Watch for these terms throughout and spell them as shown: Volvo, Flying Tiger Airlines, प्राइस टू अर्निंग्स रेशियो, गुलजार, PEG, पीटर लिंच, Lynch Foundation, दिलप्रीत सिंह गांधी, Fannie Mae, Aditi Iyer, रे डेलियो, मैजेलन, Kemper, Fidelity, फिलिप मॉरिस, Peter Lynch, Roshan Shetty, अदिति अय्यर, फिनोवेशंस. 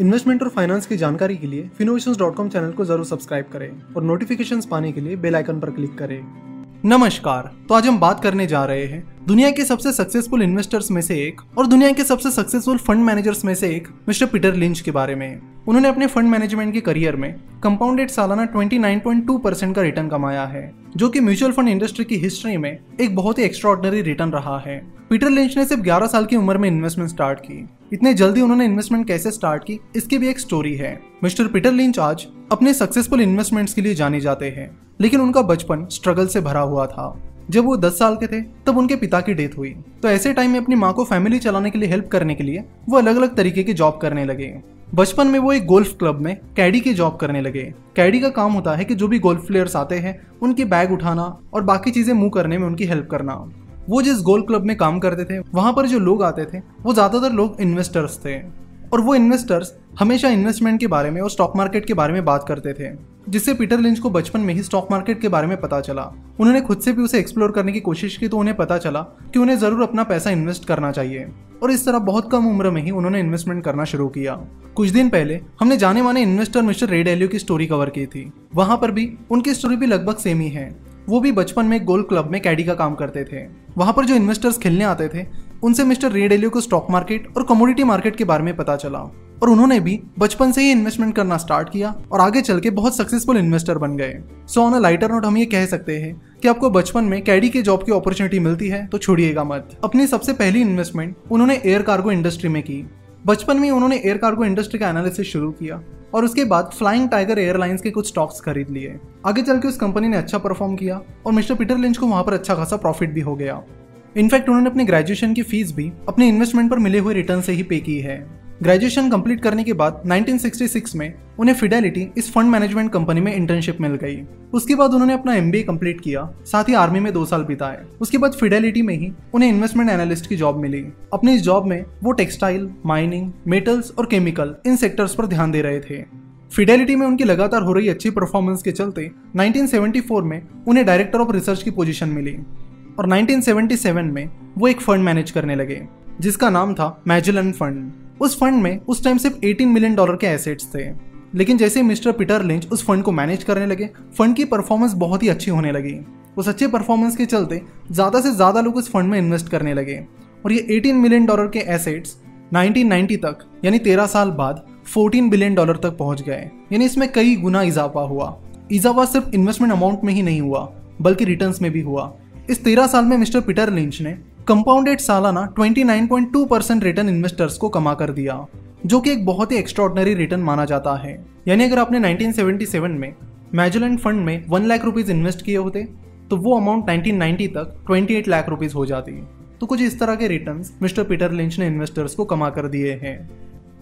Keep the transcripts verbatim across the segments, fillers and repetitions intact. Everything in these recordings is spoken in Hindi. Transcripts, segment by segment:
इन्वेस्टमेंट और फाइनेंस की जानकारी के लिए फिनोवेशंस डॉट कॉम चैनल को जरूर सब्सक्राइब करें और नोटिफिकेशंस पाने के लिए बेल आइकन पर क्लिक करें। नमस्कार, तो आज हम बात करने जा रहे हैं दुनिया के सबसे सक्सेसफुल इन्वेस्टर्स में से एक और दुनिया के सबसे सक्सेसफुल फंड मैनेजर्स में से एक मिस्टर पीटर लिंच के बारे में। उन्होंने अपने फंड मैनेजमेंट के करियर में कंपाउंडेड सालाना उनतीस पॉइंट दो परसेंट का रिटर्न कमाया है, जो कि म्यूचुअल फंड इंडस्ट्री की हिस्ट्री में एक बहुत ही एक्स्ट्राऑर्डिनरी रिटर्न रहा है। पीटर लिंच ने सिर्फ ग्यारह साल की उम्र में इन्वेस्टमेंट स्टार्ट की। इतने जल्दी उन्होंने इन्वेस्टमेंट कैसे स्टार्ट की, इसकी भी एक स्टोरी है। मिस्टर पीटर लिंच आज अपने सक्सेसफुल इन्वेस्टमेंट्स के लिए जाने जाते हैं, लेकिन उनका बचपन स्ट्रगल से भरा हुआ था। जब वो दस साल के थे तब उनके पिता की डेथ हुई, तो ऐसे टाइम में अपनी माँ को फैमिली चलाने के लिए हेल्प करने के लिए वो अलग अलग तरीके की जॉब करने लगे। बचपन में वो एक गोल्फ क्लब में कैडी की जॉब करने लगे। कैडी का काम होता है कि जो भी गोल्फ प्लेयर्स आते हैं उनके बैग उठाना और बाकी चीजें मूव करने में उनकी हेल्प करना। वो जिस गोल्फ क्लब में काम करते थे वहाँ पर जो लोग आते थे वो ज्यादातर लोग इन्वेस्टर्स थे, और वो इन्वेस्टर्स हमेशा इन्वेस्टमेंट के बारे में और स्टॉक मार्केट के बारे में बात करते थे, जिससे पीटर लिंच को बचपन में ही स्टॉक मार्केट के बारे में पता चला। उन्होंने खुद से भी उसे एक्सप्लोर करने की कोशिश की, तो उन्हें पता चला कि उन्हें जरूर अपना पैसा इन्वेस्ट करना चाहिए, और इस तरह बहुत कम उम्र में ही उन्होंने इन्वेस्टमेंट करना शुरू किया। कुछ दिन पहले हमने जाने माने इन्वेस्टर मिस्टर रे डेलियो की स्टोरी कवर की थी, वहाँ पर भी उनकी स्टोरी भी लगभग सेम ही है। वो भी बचपन में गोल्फ क्लब में कैडी का काम करते थे। वहाँ पर जो इन्वेस्टर्स खेलने आते थे उनसे मिस्टर रे डेलियो को स्टॉक मार्केट और कमोडिटी मार्केट के बारे में पता चला, और उन्होंने भी बचपन से ही इन्वेस्टमेंट करना स्टार्ट किया और आगे चल के बहुत सक्सेसफुल इन्वेस्टर बन गए। So on a lighter note हम ये कह सकते हैं कि आपको बचपन में कैडी के जॉब की अपॉर्चुनिटी मिलती है तो छोड़िएगा मत। अपनी सबसे पहली इन्वेस्टमेंट उन्होंने एयर कार्गो इंडस्ट्री में की। बचपन में उन्होंने एयर कार्गो इंडस्ट्री का एनालिसिस शुरू किया और उसके बाद फ्लाइंग टाइगर एयरलाइंस के कुछ स्टॉक्स खरीद लिए। आगे चल के उस कंपनी ने अच्छा परफॉर्म किया और मिस्टर पीटर लिंच को वहाँ पर अच्छा खासा प्रॉफिट भी हो गया। इनफैक्ट उन्होंने अपनी ग्रेजुएशन की फीस भी अपने इन्वेस्टमेंट पर मिले हुए रिटर्न से ही पे की है। ग्रेजुएशन कंप्लीट करने के बाद उन्नीस सौ छियासठ में उन्हें फिडेलिटी इस फंड मैनेजमेंट कंपनी में इंटर्नशिप मिल गई। उसके बाद उन्होंने अपना एमबीए कंप्लीट किया, साथ ही आर्मी में दो साल बिताए। उसके बाद फिडेलिटी में ही उन्हें इन्वेस्टमेंट एनालिस्ट की जॉब मिली। अपनी इस जॉब में वो टेक्सटाइल, माइनिंग, मेटल्स और केमिकल इन सेक्टर्स पर ध्यान दे रहे थे। फिडेलिटी में उनकी लगातार हो रही अच्छी परफॉर्मेंस के चलते उन्नीस सौ चौहत्तर में उन्हें डायरेक्टर ऑफ रिसर्च की पोजीशन मिली, और उन्नीस सौ सतहत्तर में वो एक फंड मैनेज करने लगे जिसका नाम था मैजेलन फंड। उस फंड में उस टाइम सिर्फ अठारह मिलियन डॉलर के एसेट्स थे, लेकिन जैसे मिस्टर पीटर लिंच उस फंड को मैनेज करने लगे, फंड की परफॉर्मेंस बहुत ही अच्छी होने लगी। उस अच्छे परफॉर्मेंस के चलते ज़्यादा से ज़्यादा लोग उस फंड में इन्वेस्ट करने लगे, और ये अठारह मिलियन डॉलर के एसेट्स उन्नीस सौ नब्बे तक यानी तेरह साल बाद चौदह बिलियन डॉलर तक पहुँच गए। यानी इसमें कई गुना इजाफा हुआ। इजाफा सिर्फ इन्वेस्टमेंट अमाउंट में ही नहीं हुआ, बल्कि रिटर्न्स में भी हुआ। इस तेरह साल में मिस्टर पीटर लिंच ने कंपाउंडेड सालाना उनतीस पॉइंट दो परसेंट रिटर्न इन्वेस्टर्स को कमा कर दिया, जो कि एक बहुत ही एक्स्ट्राऑर्डिनरी रिटर्न माना जाता है। यानी अगर आपने उन्नीस सौ सतहत्तर में मैजेलन फंड में वन लाख रुपीज इन्वेस्ट किए होते तो वो अमाउंट उन्नीस सौ नब्बे तक अट्ठाईस लाख रुपीज हो जाती। तो कुछ इस तरह के रिटर्न्स मिस्टर पीटर लिंच ने इन्वेस्टर्स को कमा कर दिए हैं।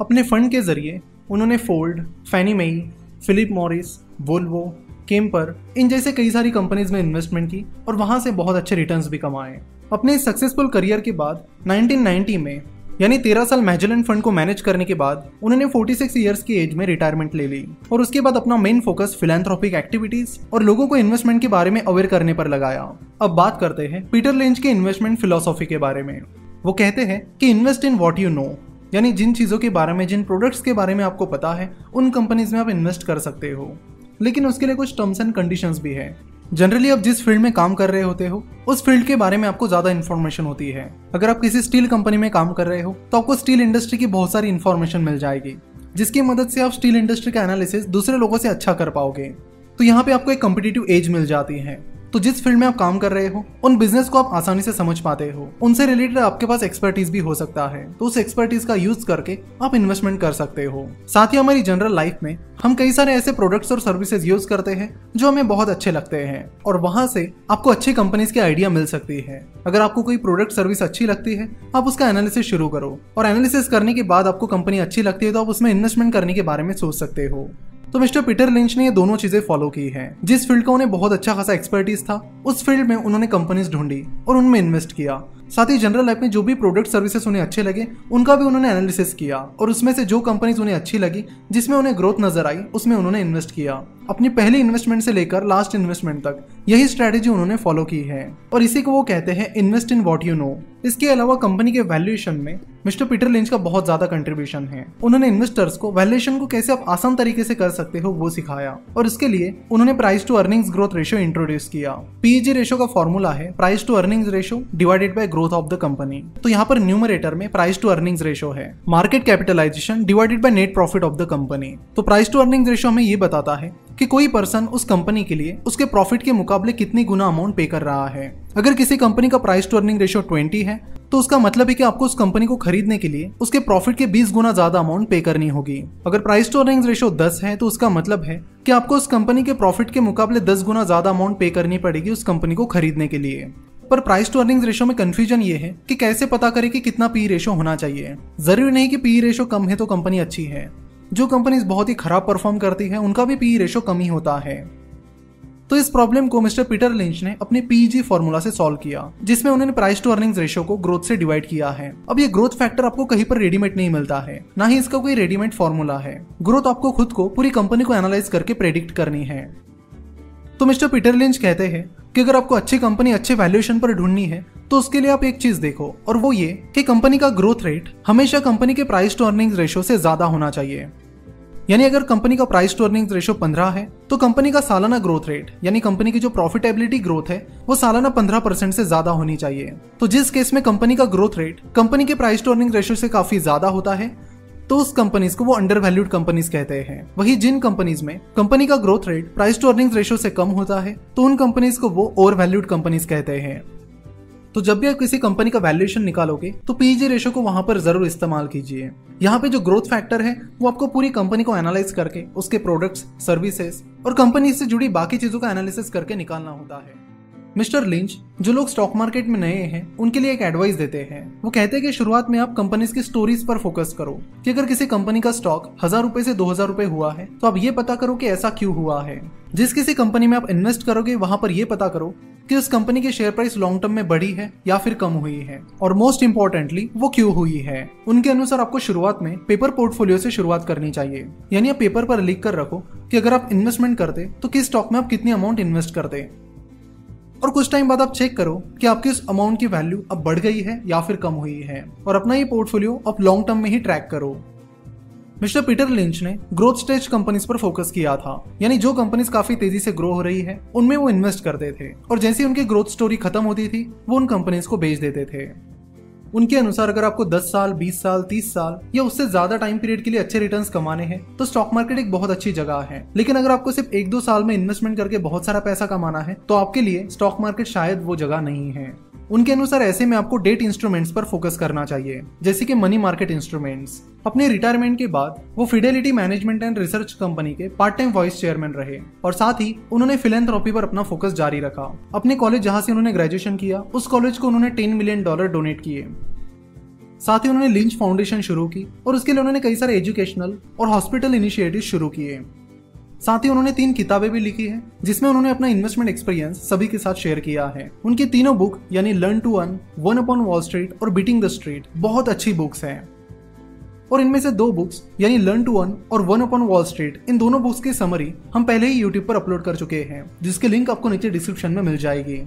अपने फंड के जरिए उन्होंने Ford, Fannie Mae, फिलिप मॉरिस, Volvo, Kemper इन जैसे कई सारी कंपनीज में इन्वेस्टमेंट की और वहाँ से बहुत अच्छे रिटर्न्स भी कमाए। अपने सक्सेसफुल करियर के बाद उन्नीस सौ नब्बे में यानी तेरह साल मैजेलन फंड को मैनेज करने के बाद उन्होंने छियालीस इयर्स की एज में रिटायरमेंट ले ली, और उसके बाद अपना मेन फोकस फिलैंथ्रोपिक एक्टिविटीज और लोगों को इन्वेस्टमेंट के बारे में अवेयर करने पर लगाया। अब बात करते हैं पीटर लिंच के इन्वेस्टमेंट फिलोसॉफी के बारे में। वो कहते हैं कि invest in what you know, यानी जिन चीज़ों के बारे में, जिन प्रोडक्ट्स के बारे में आपको पता है, उन कंपनीज में आप इन्वेस्ट कर सकते हो, लेकिन उसके लिए कुछ टर्म्स एंड कंडीशंस भी है। जनरली आप जिस फील्ड में काम कर रहे होते हो उस फील्ड के बारे में आपको ज़्यादा इन्फॉर्मेशन होती है। अगर आप किसी स्टील कंपनी में काम कर रहे हो तो आपको स्टील इंडस्ट्री की बहुत सारी इन्फॉर्मेशन मिल जाएगी, जिसकी मदद से आप स्टील इंडस्ट्री का एनालिसिस दूसरे लोगों से अच्छा कर पाओगे। तो यहाँ पे आपको एक कॉम्पिटिटिव एज मिल जाती है। तो जिस फील्ड में आप काम कर रहे हो उन बिजनेस को आप आसानी से समझ पाते हो, उनसे रिलेटेड आपके पास एक्सपर्टीज भी हो सकता है, तो उस एक्सपर्टीज का यूज करके आप इन्वेस्टमेंट कर सकते हो। साथ ही हमारी जनरल लाइफ में हम कई सारे ऐसे प्रोडक्ट्स और सर्विसेज यूज करते हैं जो हमें बहुत अच्छे लगते हैं, और वहाँ से आपको अच्छी कंपनीज की आइडिया मिल सकती है। अगर आपको कोई प्रोडक्ट सर्विस अच्छी लगती है, आप उसका एनालिसिस शुरू करो, और एनालिसिस करने के बाद आपको कंपनी अच्छी लगती है तो आप उसमें इन्वेस्टमेंट करने के बारे में सोच सकते हो। तो मिस्टर पीटर लिंच ने ये दोनों चीजें फॉलो की हैं। जिस फील्ड का उन्हें बहुत अच्छा खासा एक्सपर्टीज था, उस फील्ड में उन्होंने कंपनीज ढूंढी और उनमें इन्वेस्ट किया। साथ ही जनरल लाइफ में जो भी प्रोडक्ट सर्विसेज उन्हें अच्छे लगे उनका भी उन्होंने एनालिसिस किया, और उसमें से जो कंपनीज उन्हें अच्छी लगी, जिसमें उन्हें ग्रोथ नजर आई, उसमें उन्होंने इन्वेस्ट किया। अपनी पहली इन्वेस्टमेंट से लेकर लास्ट इन्वेस्टमेंट तक यही स्ट्रेटेजी उन्होंने फॉलो की है और इसी को वो कहते हैं invest in what you know. इसके अलावा कंपनी के वैल्यूएशन में मिस्टर पीटर लिंच का बहुत ज्यादा कंट्रीब्यूशन है। उन्होंने इन्वेस्टर्स को वैल्यूएशन को कैसे आप आसान तरीके से कर सकते हो वो सिखाया और इसके लिए उन्होंने price to earnings growth ratio introduce किया। पीजी रेशियो का फॉर्मूला है प्राइस टू अर्निंग्स रेशियो divided by growth of the company. तो यहाँ पर न्यूमरेटर में प्राइस टू अर्निंग्स रेशियो है market capitalisation divided by net profit of the company. तो प्राइस टू अर्निंग्स रेशियो हमें ये बताता है कि कोई पर्सन उस कंपनी के लिए उसके प्रॉफिट के मुकाबले कितनी गुना अमाउंट पे कर रहा है। अगर किसी कंपनी का प्राइस टू अर्निंग रेशियो बीस है तो उसका मतलब है कि आपको उस कंपनी को खरीदने के लिए उसके प्रॉफिट के बीस गुना ज्यादा अमाउंट पे करनी होगी। अगर प्राइस टू अर्निंग रेशियो दस है तो उसका मतलब है कि आपको उस कंपनी के प्रॉफिट के मुकाबले दस गुना ज्यादा अमाउंट पे करनी पड़ेगी उस कंपनी को खरीदने के लिए। पर प्राइस टू अर्निंग रेशियो में कंफ्यूजन ये है कि कैसे पता करें कि कितना पी रेशियो होना चाहिए। जरूरी नहीं कि पी रेशियो कम है तो कंपनी अच्छी है, जो कंपनीज बहुत ही खराब परफॉर्म करती है उनका भी पी रेशियो कम ही होता है। तो इस प्रॉब्लम को मिस्टर पीटर लिंच ने अपने पीजी फॉर्मूला से सॉल्व किया जिसमें उन्होंने प्राइस टू अर्निंग्स रेशियो को ग्रोथ से डिवाइड किया है। अब ये ग्रोथ फैक्टर आपको कहीं पर रेडीमेड नहीं मिलता है, ना ही इसका कोई रेडीमेड फॉर्मूला है। ग्रोथ आपको खुद को पूरी कंपनी को एनालाइज करके प्रेडिक्ट करनी है। तो मिस्टर पीटर लिंच कहते हैं कि अगर आपको अच्छी कंपनी अच्छे वैल्यूएशन पर ढूंढनी है तो उसके लिए आप एक चीज देखो और वो ये कि कंपनी का ग्रोथ रेट हमेशा कंपनी के प्राइस टू अर्निंग्स रेशियो से ज्यादा होना चाहिए। यानी अगर कंपनी का प्राइस टू अर्निंग्स रेशियो पंद्रह है तो कंपनी का सालाना ग्रोथ रेट यानी कंपनी की जो प्रॉफिटेबिलिटी ग्रोथ है वो सालाना पंद्रह परसेंट से ज्यादा होनी चाहिए। तो जिस केस में कंपनी का ग्रोथ रेट कंपनी के प्राइस टू अर्निंग्स रेशियो से काफी ज्यादा होता है तो उस कंपनीज को वो अंडर वैल्यूड कंपनीज कहते हैं। वही जिन कंपनीज में कंपनी का growth rate प्राइस टू अर्निंग्स रेशियो से कम होता है तो उन कंपनीज को वो ओवर वैल्यूड कंपनीज कहते हैं। तो जब भी आप किसी कंपनी का वैल्यूएशन निकालोगे तो पीई रेशियो को वहां पर जरूर इस्तेमाल कीजिए। यहाँ पे जो ग्रोथ फैक्टर है वो आपको पूरी कंपनी को एनालाइज करके उसके प्रोडक्ट्स, सर्विसेज और कंपनी से जुड़ी बाकी चीजों का एनालिसिस करके निकालना होता है। मिस्टर लिंच जो लोग स्टॉक मार्केट में नए हैं उनके लिए एक एडवाइस देते हैं। वो कहते हैं कि शुरुआत में आप कंपनीज की स्टोरीज पर फोकस करो कि अगर किसी कंपनी का स्टॉक हजार रुपए से दो हजार रुपए हुआ है तो आप ये पता करो कि ऐसा क्यों हुआ है। जिस किसी कंपनी में आप इन्वेस्ट करोगे वहां पर ये पता करो कि उस कंपनी की शेयर प्राइस लॉन्ग टर्म में बढ़ी है या फिर कम हुई है और मोस्ट इंपॉर्टेंटली वो क्यों हुई है। उनके अनुसार आपको शुरुआत में पेपर पोर्टफोलियो से शुरुआत करनी चाहिए। यानी आप पेपर पर लिख कर रखो कि अगर आप इन्वेस्टमेंट करते तो किस स्टॉक में आप कितनी अमाउंट इन्वेस्ट करते और कुछ टाइम बाद आप चेक करो कि आपकी उस अमाउंट की वैल्यू अब बढ़ गई है या फिर कम हुई है और अपना ये पोर्टफोलियो आप लॉन्ग टर्म में ही ट्रैक करो। मिस्टर पीटर लिंच ने ग्रोथ स्टेज कंपनीज पर फोकस किया था, यानी जो कंपनीज काफी तेजी से ग्रो हो रही है उनमें वो इन्वेस्ट करते थे और जैसे उनकी ग्रोथ स्टोरी खत्म होती थी वो उन कंपनीज को बेच देते थे। उनके अनुसार अगर आपको दस साल, बीस साल, तीस साल या उससे ज्यादा टाइम पीरियड के लिए अच्छे रिटर्न्स कमाने हैं तो स्टॉक मार्केट एक बहुत अच्छी जगह है। लेकिन अगर आपको सिर्फ एक दो साल में इन्वेस्टमेंट करके बहुत सारा पैसा कमाना है तो आपके लिए स्टॉक मार्केट शायद वो जगह नहीं है। उनके अनुसार ऐसे में आपको डेट इंस्ट्रूमेंट्स पर फोकस करना चाहिए जैसे कि मनी मार्केट इंस्ट्रूमेंट्स। अपने रिटायरमेंट के बाद वो Fidelity management and research company के पार्ट टाइम वाइस चेयरमैन रहे और साथ ही उन्होंने फिलैंथ्रोपी पर अपना फोकस जारी रखा। अपने कॉलेज जहाँ से उन्होंने ग्रेजुएशन किया उस कॉलेज को उन्होंने टेन मिलियन डॉलर डोनेट किए। साथ ही उन्होंने लिंच फाउंडेशन शुरू की और उसके लिए उन्होंने कई सारे एजुकेशनल और हॉस्पिटल इनिशिएटिव शुरू किए। साथ ही उन्होंने तीन किताबें भी लिखी हैं, जिसमें उन्होंने अपना इन्वेस्टमेंट एक्सपीरियंस सभी के साथ शेयर किया है। उनकी तीनों बुक यानी learn to earn, one upon Wall Street और बीटिंग द स्ट्रीट बहुत अच्छी बुक्स हैं और इनमें से दो बुक्स यानी लर्न टू अर्न और वन अपॉन वॉल स्ट्रीट, इन दोनों बुक्स की समरी हम पहले ही यूट्यूब पर अपलोड कर चुके हैं जिसकी लिंक आपको नीचे डिस्क्रिप्शन में मिल जाएगी।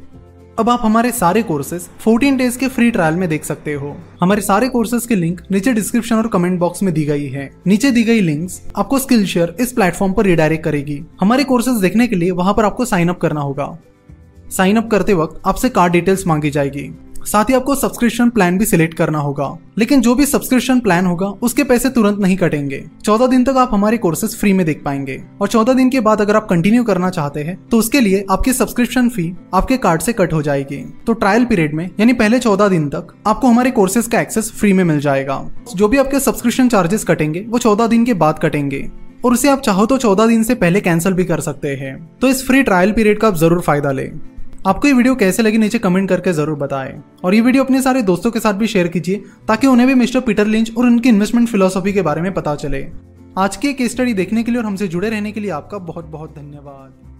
अब आप हमारे सारे कोर्सेज चौदह डेज के फ्री ट्रायल में देख सकते हो। हमारे सारे कोर्सेज के लिंक नीचे डिस्क्रिप्शन और कमेंट बॉक्स में दी गई है। नीचे दी गई लिंक्स आपको स्किल शेयर इस प्लेटफॉर्म पर रिडायरेक्ट करेगी। हमारे कोर्सेज देखने के लिए वहां पर आपको साइन अप करना होगा। साइन अप करते वक्त आपसे कार्ड डिटेल्स मांगी जाएगी, साथ ही आपको सब्सक्रिप्शन प्लान भी सिलेक्ट करना होगा। लेकिन जो भी सब्सक्रिप्शन प्लान होगा उसके पैसे तुरंत नहीं कटेंगे। चौदह दिन तक आप हमारे कोर्सेज फ्री में देख पाएंगे और चौदह दिन के बाद अगर आप कंटिन्यू करना चाहते हैं तो उसके लिए आपकी सब्सक्रिप्शन फी आपके कार्ड से कट हो जाएगी। तो ट्रायल पीरियड में यानी पहले चौदह दिन तक आपको हमारे कोर्सेज का एक्सेस फ्री में मिल जाएगा। जो भी आपके सब्सक्रिप्शन चार्जेस कटेंगे वो चौदह दिन के बाद कटेंगे और उसे आप चाहो तो चौदह दिन से पहले कैंसिल भी कर सकते हैं। तो इस फ्री ट्रायल पीरियड का आप जरूर फायदा लें। आपको ये वीडियो कैसे लगी नीचे कमेंट करके जरूर बताएं और ये वीडियो अपने सारे दोस्तों के साथ भी शेयर कीजिए ताकि उन्हें भी मिस्टर पीटर लिंच और उनकी इन्वेस्टमेंट फिलॉसफी के बारे में पता चले। आज की केस स्टडी देखने के लिए और हमसे जुड़े रहने के लिए आपका बहुत बहुत धन्यवाद।